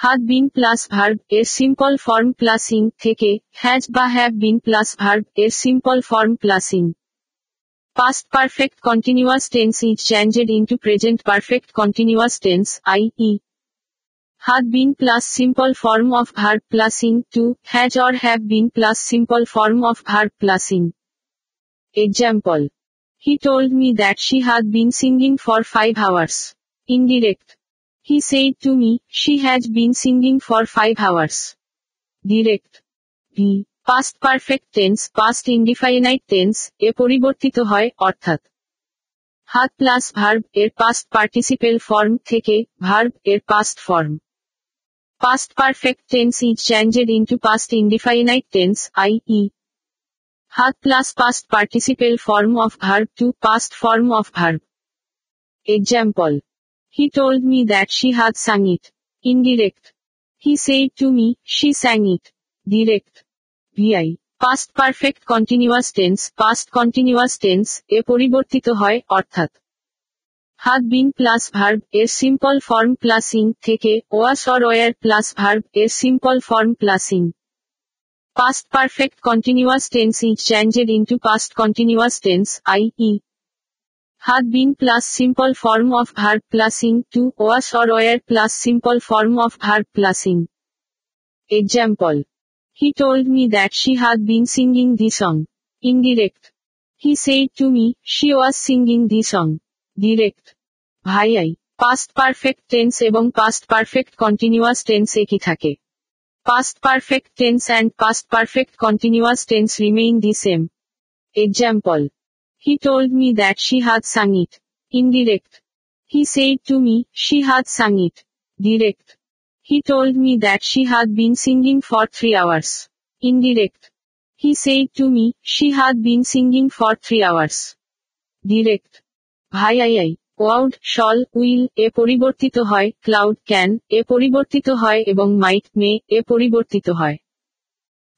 had been plus verb এর simple form plus ing থেকে has বা have been plus verb এর simple form plus ing. Past perfect continuous tense is changed into present perfect continuous tense, i.e. had been plus simple form of verb plus ing to has or have been plus simple form of verb plus ing. Example. He told me that she had been singing for 5 hours. Indirect. He said to me, she has been singing for 5 hours. Direct. B. Past perfect tense, past indefinite tense, এ পরিবর্তিত হয়, অর্থাৎ had plus verb এর past participle form থেকে verb এর past form. Past perfect tense is changed into past indefinite tense, i.e. had plus past participle form of verb to past form of verb. Example. He told me that she had sung it. Indirect. He said to me, she sang it. Direct. VI. Past perfect continuous tense, past continuous tense, এ পরিবর্তিত হয়, অর্থাৎ had been plus verb এর simple form plus ing থেকে was or were plus verb এর simple form plus ing. Past perfect continuous tense is changed into past continuous tense, i.e. had been plus simple form of verb plus ing to was or were plus simple form of verb plus ing. Example: He told me that she had been singing the song. Indirect: He said to me she was singing the song. Direct: Bhai. Past perfect tense এবং past perfect continuous tense একই থাকে। Past perfect tense and past perfect continuous tense remain the same. Example: He told me that she had sung it. Indirect: He said to me she had sung it. Direct: He told me that she had been singing for 3 hours. Indirect: He said to me she had been singing for 3 hours. Direct: Bhai. Would, shall, will এ পরিবর্তিত হয়, cloud can এ পরিবর্তিত হয় এবং might may এ পরিবর্তিত হয়।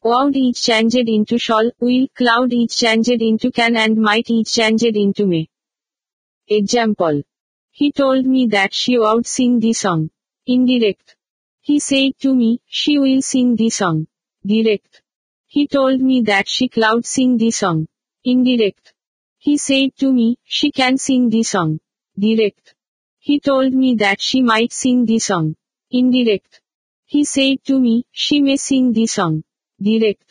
Would is changed into shall, will, cloud is changed into can and might is changed into may. Example: He told me that she would sing the song. Indirect: He said to me she will sing the song. Direct: He told me that she cloud sing the song. Indirect: He said to me she can sing the song. Direct: He told me that she might sing the song. Indirect: He said to me she may sing the song. Direct.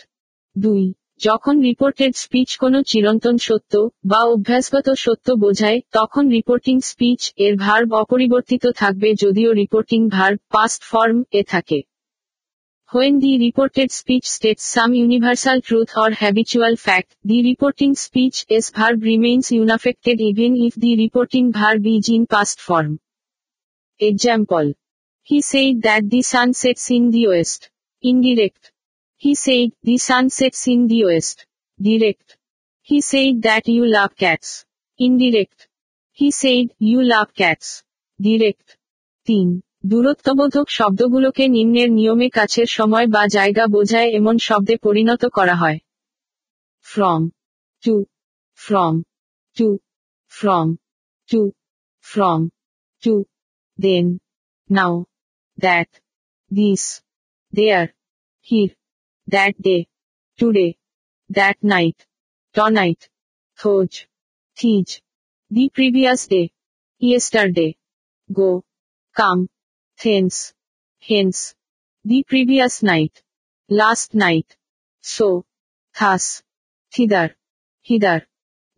2. যখন reported speech কোনো চিরন্তন সত্য বা অভ্যাসগত সত্য বোঝায়, তখন reporting speech এর verb অপরিবর্তিত থাকবে যদিও রিপোর্টিং ভার্ব পাস্ট ফর্ম এ থাকে। When the reported speech states some universal truth or habitual fact, the reporting speech as verb remains unaffected even if the reporting verb is in past form. Example: He said that the sun sets in the west. Indirect: He said the sun sets in the west. Direct: He said that you love cats. Indirect: He said you love cats. Direct. 3. দূরত্ববোধক শব্দগুলোকে নিম্নের নিয়মে কাছের সময় বা জায়গা বোঝায় এমন শব্দে পরিণত করা হয়। From to, from to, from to, from to, then, now, that, this, there, here, that day, today, that night, tonight, those, these, the previous day, yesterday, go, come, thence, hence, the previous night, last night, so, thus, thither, hither,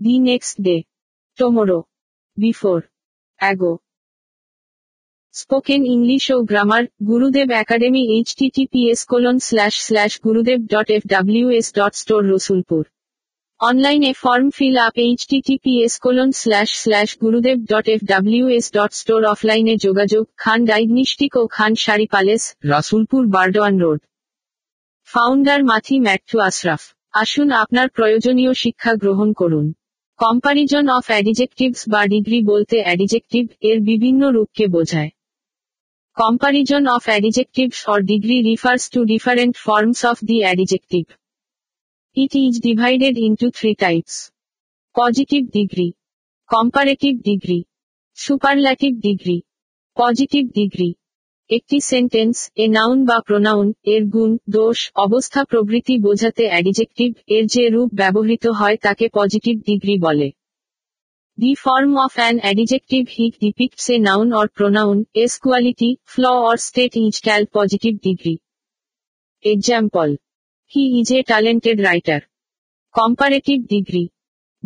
the next day, tomorrow, before, ago. Spoken English ও Grammar, Gurudev Academy https://gurudev.fws.store Rasulpur. Online a form fill up https://gurudev.fws.store offline e jogajog Khan Diagnostic o Khan Shari Palace, Rasulpur Bardhaman Road. Founder Mothi Matthew Ashraf. আসুন আপনার প্রয়োজনীয় শিক্ষা গ্রহণ করুন। Comparison of adjectives বা degree বলতে adjective এর বিভিন্ন রূপকে বোঝায়। Comparison of adjectives or degree refers to different forms of the adjective. It is divided into 3 types: positive degree, comparative degree, superlative degree. Positive degree: একটি সেন্টেন্স এ noun বা pronoun এর গুণ, দোষ, অবস্থা প্রভৃতি বোঝাতে অ্যাডজেক্টিভ এর যে রূপ ব্যবহৃত হয় তাকে পজিটিভ ডিগ্রি বলে। The form of an adjective which depicts a noun or pronoun, its quality, flaw or state is called positive degree. Example: He is a talented writer. Comparative degree: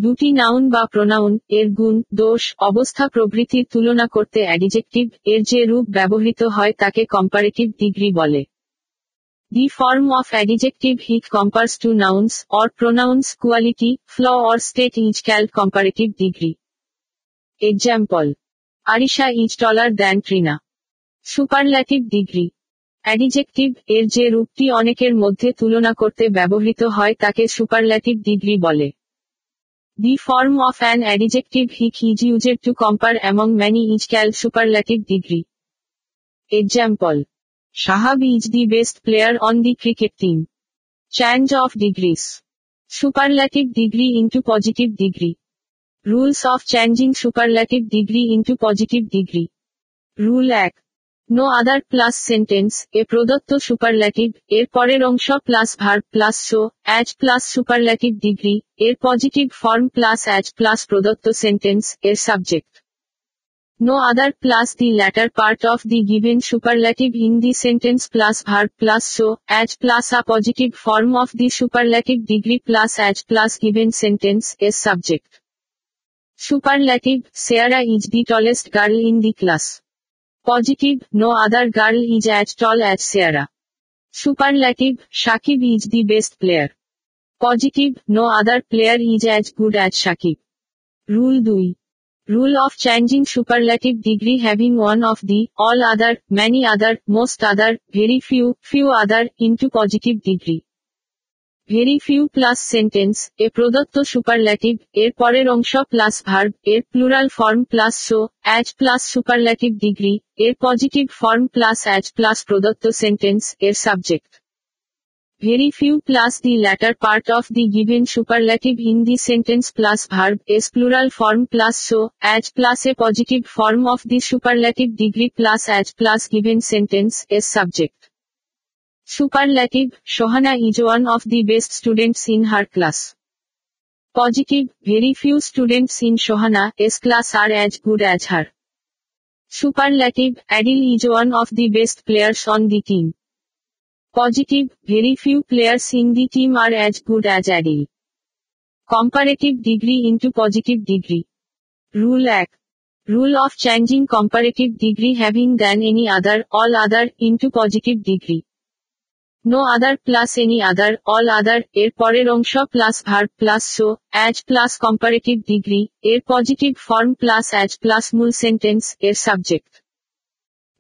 দুটি noun বা pronoun এর গুণ, দোষ, অবস্থা প্রভৃতির তুলনা করতে অ্যাডজেক্টিভ এর যে রূপ ব্যবহৃত হয় তাকে কম্পারেটিভ ডিগ্রি বলে। The form of adjective which compares two nouns or pronouns, quality, flaw or state is called comparative degree. Example: Arisha is taller than Trina. Superlative degree: adjective এর যে রূপটি অনেকের মধ্যে তুলনা করতে ব্যবহৃত হয় তাকে সুপারল্যাটিভ ডিগ্রি বলে। The form of an adjective which is used to compare among many is called superlative degree. Example: Shahab is the best player on the cricket team. Change of degrees. Superlative degree into positive degree. Rules of changing superlative degree into positive degree. Rule 1. No other plus sentence, a প্রদত্ত superlative এর পরের অংশ plus verb plus so as plus superlative degree এর positive form plus as plus প্রদত্ত sentence এর subject. No other plus the latter part of the given superlative in the sentence plus verb plus so as plus a positive form of the superlative degree plus as plus given sentence is subject. Superlative, Sarah is the tallest girl in the class. Positive, no other girl is as tall as Sarah. Superlative, Shakib is the best player. Positive, no other player is as good as Shakib. Rule 2. Rule of changing superlative degree having one of the, all other, many other, most other, very few, few other, into positive degree. Very few plus sentence, a প্রদত্ত superlative এর পরের অংশ plus verb এর plural form plus so as plus superlative degree এর positive form plus as plus প্রদত্ত sentence এর subject. Very few plus the latter part of the given superlative in the sentence plus verb is plural form plus so as plus a positive form of the superlative degree plus as plus given sentence is subject. Superlative, Shohana is one of the best students in her class. Positive, very few students in Shohana's class are as good as her. Superlative, Adil is one of the best players on the team. Positive, very few players in the team are as good as Adil. Comparative degree into positive degree. Rule 1. Rule of changing comparative degree having than any other, all other, into positive degree. No other plus any other, all other, এর পরের অংশ plus verb plus so as plus comparative degree এর positive form plus as plus মূল sentence এর subject.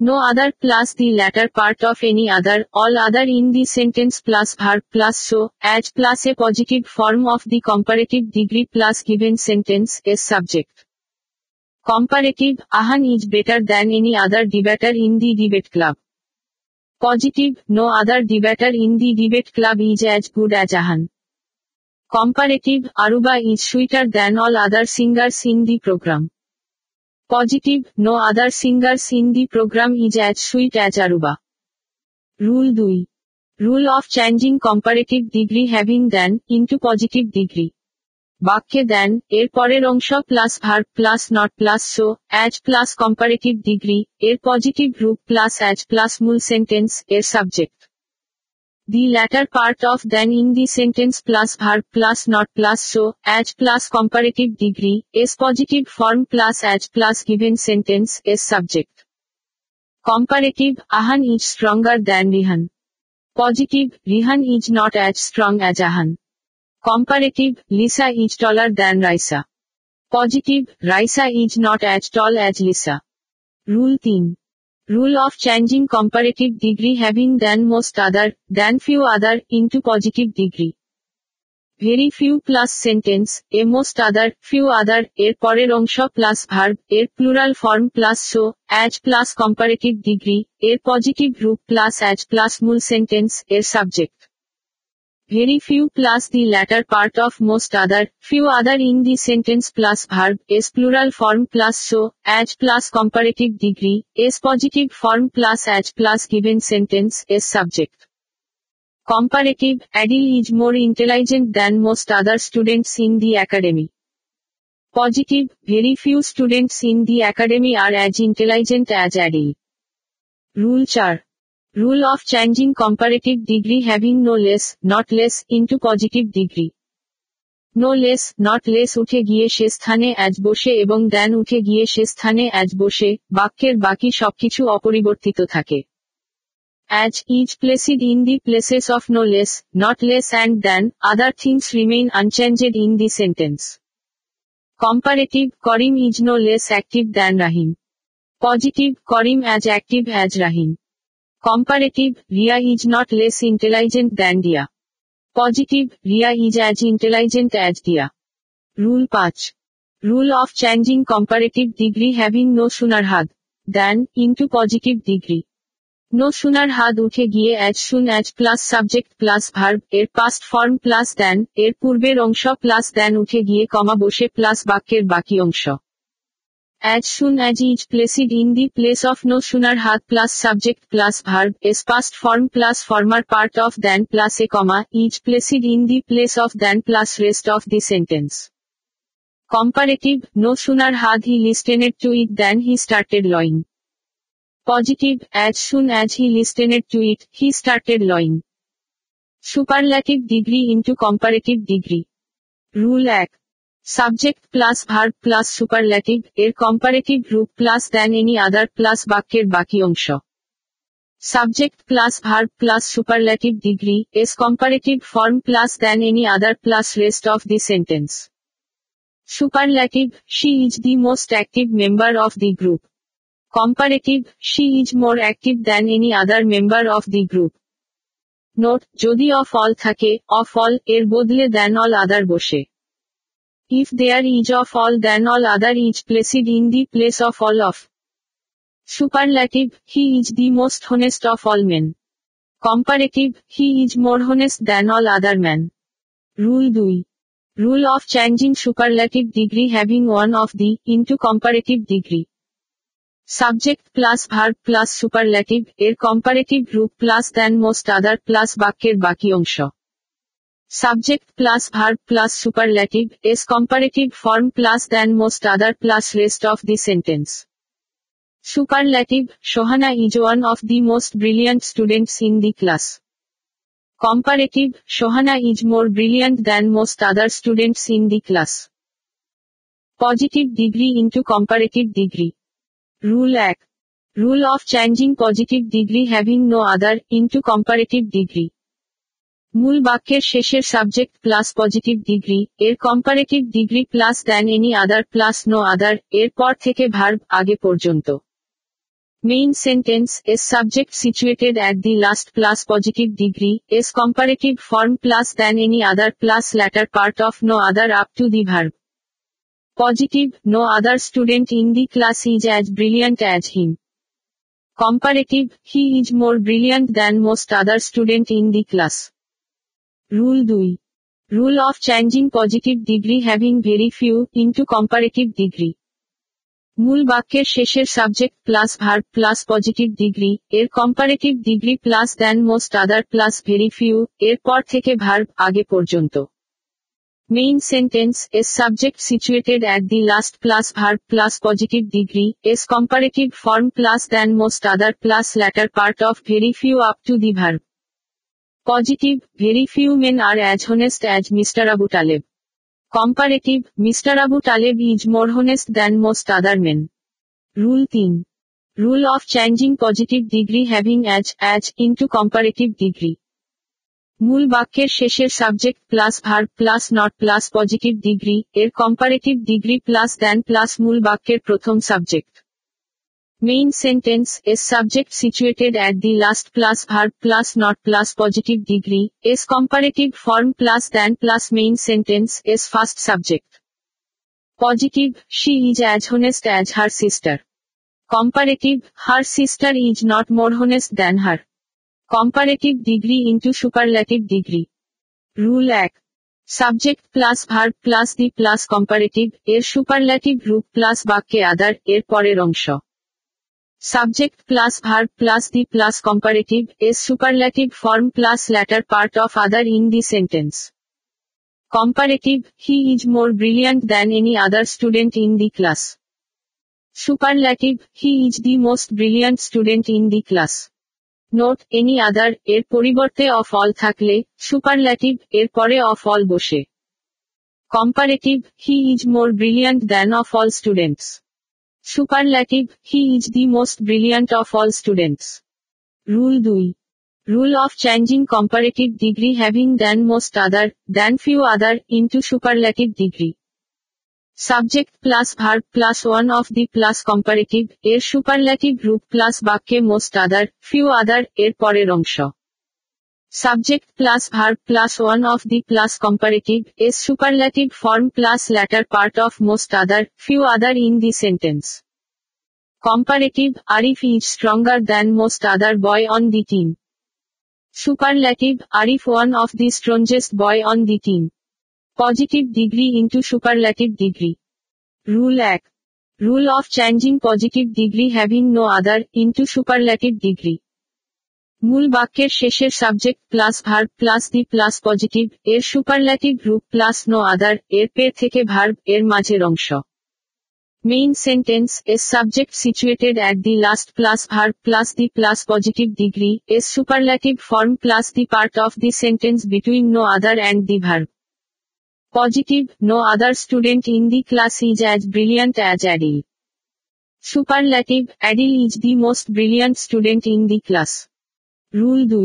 No other plus the latter part of any other, all other in the sentence plus verb plus so as plus a positive form of the comparative degree plus given sentence is subject. Comparative, Ahan is better than any other debater in the debate club. Positive, no other debater in the debate club is as good as Ahan. Comparative, Aruba is sweeter than all other singers in the program. Positive, no other singers in the program is as sweet as Aruba. Rule 2. Rule of changing comparative degree having than, into positive degree. বাক্যে দেন এর পরের অংশ plus verb plus not plus so as plus comparative degree এর positive রূপ plus as plus মূল sentence এর subject. The latter part of than in the sentence plus verb plus not plus so as plus comparative degree's positive form plus as plus given sentence's subject. Comparative, Ahan is stronger than Rihan. Positive, Rihan is not as strong as Ahan. Comparative, Lisa is taller than Raisa. Positive, Raisa is not as tall as Lisa. Rule 3. Rule of changing comparative degree having than most other, than few other, into positive degree. Very few plus sentence, a most other, few other, এর পরের অংশ plus verb এর plural form plus so as plus comparative degree এর positive রূপ plus as plus মূল sentence এর subject. Very few plus the latter part of most other, few other in the sentence plus verb is plural form plus so, as plus comparative degree, is positive form plus as plus given sentence is subject. Comparative, Adil is more intelligent than most other students in the academy. Positive, very few students in the academy are as intelligent as Adil. Rule 4. Rule of changing comparative degree having no less, not less, into positive degree. No less, not less উঠে গিয়ে সে স্থানে as বসে এবং than উঠে গিয়ে সে স্থানে as বসে বাক্যের বাকি সবকিছু অপরিবর্তিত থাকে। As is placed in the places of no less, not less and than, other things remain unchanged in the sentence. Comparative, Karim is no less active than Rahim. Positive, Karim as active as Rahim. Comparative, Ria is not less intelligent than Dia. Positive, Ria is as intelligent as Dia. Rule 5. Rule of changing comparative degree having no sooner had than into positive degree. No sooner had উঠে গিয়ে as soon as plus subject plus verb এর past form plus than এর পূর্বের অংশ plus than উঠে গিয়ে কমা বসে plus বাক্যের বাকি অংশ। As soon as is placed in the place of no sooner had plus subject plus verb is past form plus former part of than plus a comma is placed in the place of than plus rest of the sentence. Comparative, no sooner had he listened to it than he started lying. Positive, as soon as he listened to it, he started lying. Superlative degree into comparative degree. Rule 1. Subject plus verb plus superlative, এর comparative group plus than any other plus বাক্যের বাকি অংশ। Subject plus verb plus superlative degree, is comparative form plus than any other plus rest of the sentence. Superlative, she is the most active member of the group. Comparative, she is more active than any other member of the group. Note, যদি of all থাকে, of all এর বদলে than all other বসে। If there is of all than all other is placed in the place of all of. Superlative, he is the most honest of all men. Comparative, he is more honest than all other men. Rule 2. Rule of changing superlative degree having one of the into comparative degree. Subject plus verb plus superlative, এর comparative group plus than most other plus বাক্যের বাকি অংশ। Subject plus verb plus superlative, is comparative form plus than most other plus rest of the sentence. Superlative, Shohana is one of the most brilliant students in the class. Comparative, Shohana is more brilliant than most other students in the class. Positive degree into comparative degree. Rule 1. Rule of changing positive degree having no other into comparative degree. মূল বাক্যের শেষের subject plus positive degree, এর comparative degree plus than any other plus no other, এর পর থেকে verb আগে পর্যন্ত। Main sentence is subject situated at the last plus positive degree, is comparative form plus than any other plus latter part of no other up to the verb. Positive, no other student in the class is as brilliant as him. Comparative, he is more brilliant than most other student in the class. Rule 2. Rule of changing positive degree having very few into comparative degree. মূল বাক্যের শেষের subject plus verb plus positive degree, এর comparative degree plus than most other plus very few, এর পর থেকে verb আগে পর্যন্ত। Main sentence is subject situated at the last plus verb plus positive degree is comparative form plus than most other plus latter part of very few up to the verb. Positive, very few men are as honest as Mr. Abu Talib. Comparative, Mr. Abu Talib is more honest than most other men. Rule 3. Rule of changing positive degree having as into comparative degree. মূল বাক্যের শেষের subject plus verb plus not plus positive degree, এর comparative degree plus than plus মূল বাক্যের প্রথম subject. Main sentence is subject situated at the last plus verb plus not plus positive degree, is comparative form plus than plus main sentence is first subject. Positive, she is as honest as her sister. Comparative, her sister is not more honest than her. Comparative degree into superlative degree. Rule 1. Subject plus verb plus the plus comparative, এর superlative group plus বাক্যে other, এর পরের অংশ। Subject plus verb plus the plus comparative, is superlative form plus latter part of other in the sentence. Comparative, he is more brilliant than any other student in the class. Superlative, he is the most brilliant student in the class. Note, any other, এর পরিবর্তে of all থাকলে, superlative, এর পরে of all বসে। Comparative, he is more brilliant than of all students. Superlative, he is the most brilliant of all students. Rule 2. Rule of changing comparative degree having than most other, than few other, into superlative degree. Subject plus verb plus one of the plus comparative, এর superlative group plus বাক্যে most other, few other, এর পরের অংশ। Subject plus verb plus one of the plus comparative, is superlative form plus latter part of most other, few other in the sentence. Comparative, Arif is stronger than most other boy on the team. Superlative, Arif one of the strongest boy on the team. Positive degree into superlative degree. Rule 1. Rule of changing positive degree having no other, into superlative degree. মূল বাক্যের শেষের subject plus verb plus the plus positive এর superlative রূপ plus no other এর পের থেকে verb এর মাঝের অংশ। Main sentence's subject situated at the last plus verb plus the plus positive degree's superlative form plus the part of the sentence between no other and the verb. Positive no other student in the class is as brilliant as Adil. Superlative Adil is the most brilliant student in the class. Rule 2.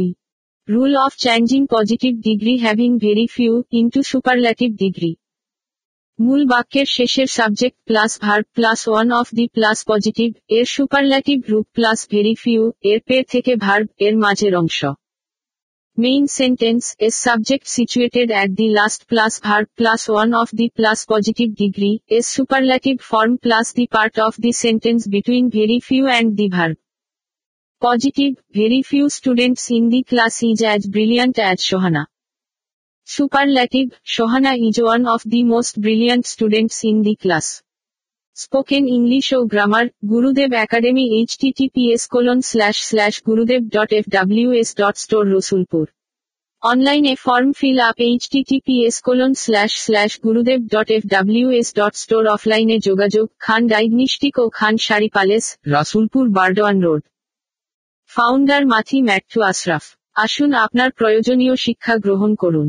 Rule of changing positive degree having very few, into superlative degree. মূল বাক্যের শেষের subject plus verb plus one of the plus positive এর superlative রূপ plus very few, এর পের থেকে verb এর মাঝের অংশ। Main sentence's subject situated at the last plus verb plus one of the plus positive degree's superlative form plus the part of the sentence between very few and the verb. Positive, very few students in the class is as brilliant as Shohana. Superlative, Shohana is one of the most brilliant students in the class. Spoken English or Grammar, Gurudev Academy https://gurudev.fws.store Rasulpur. Online a form fill up https://gurudev.fws.store offline a jogajog Khan Diagnostic o Khan Shari Palace, Rasulpur Bardhaman Road. Founder Mathi Matthew Ashraf. আসুন আপনার প্রয়োজনীয় শিক্ষা গ্রহণ করুন।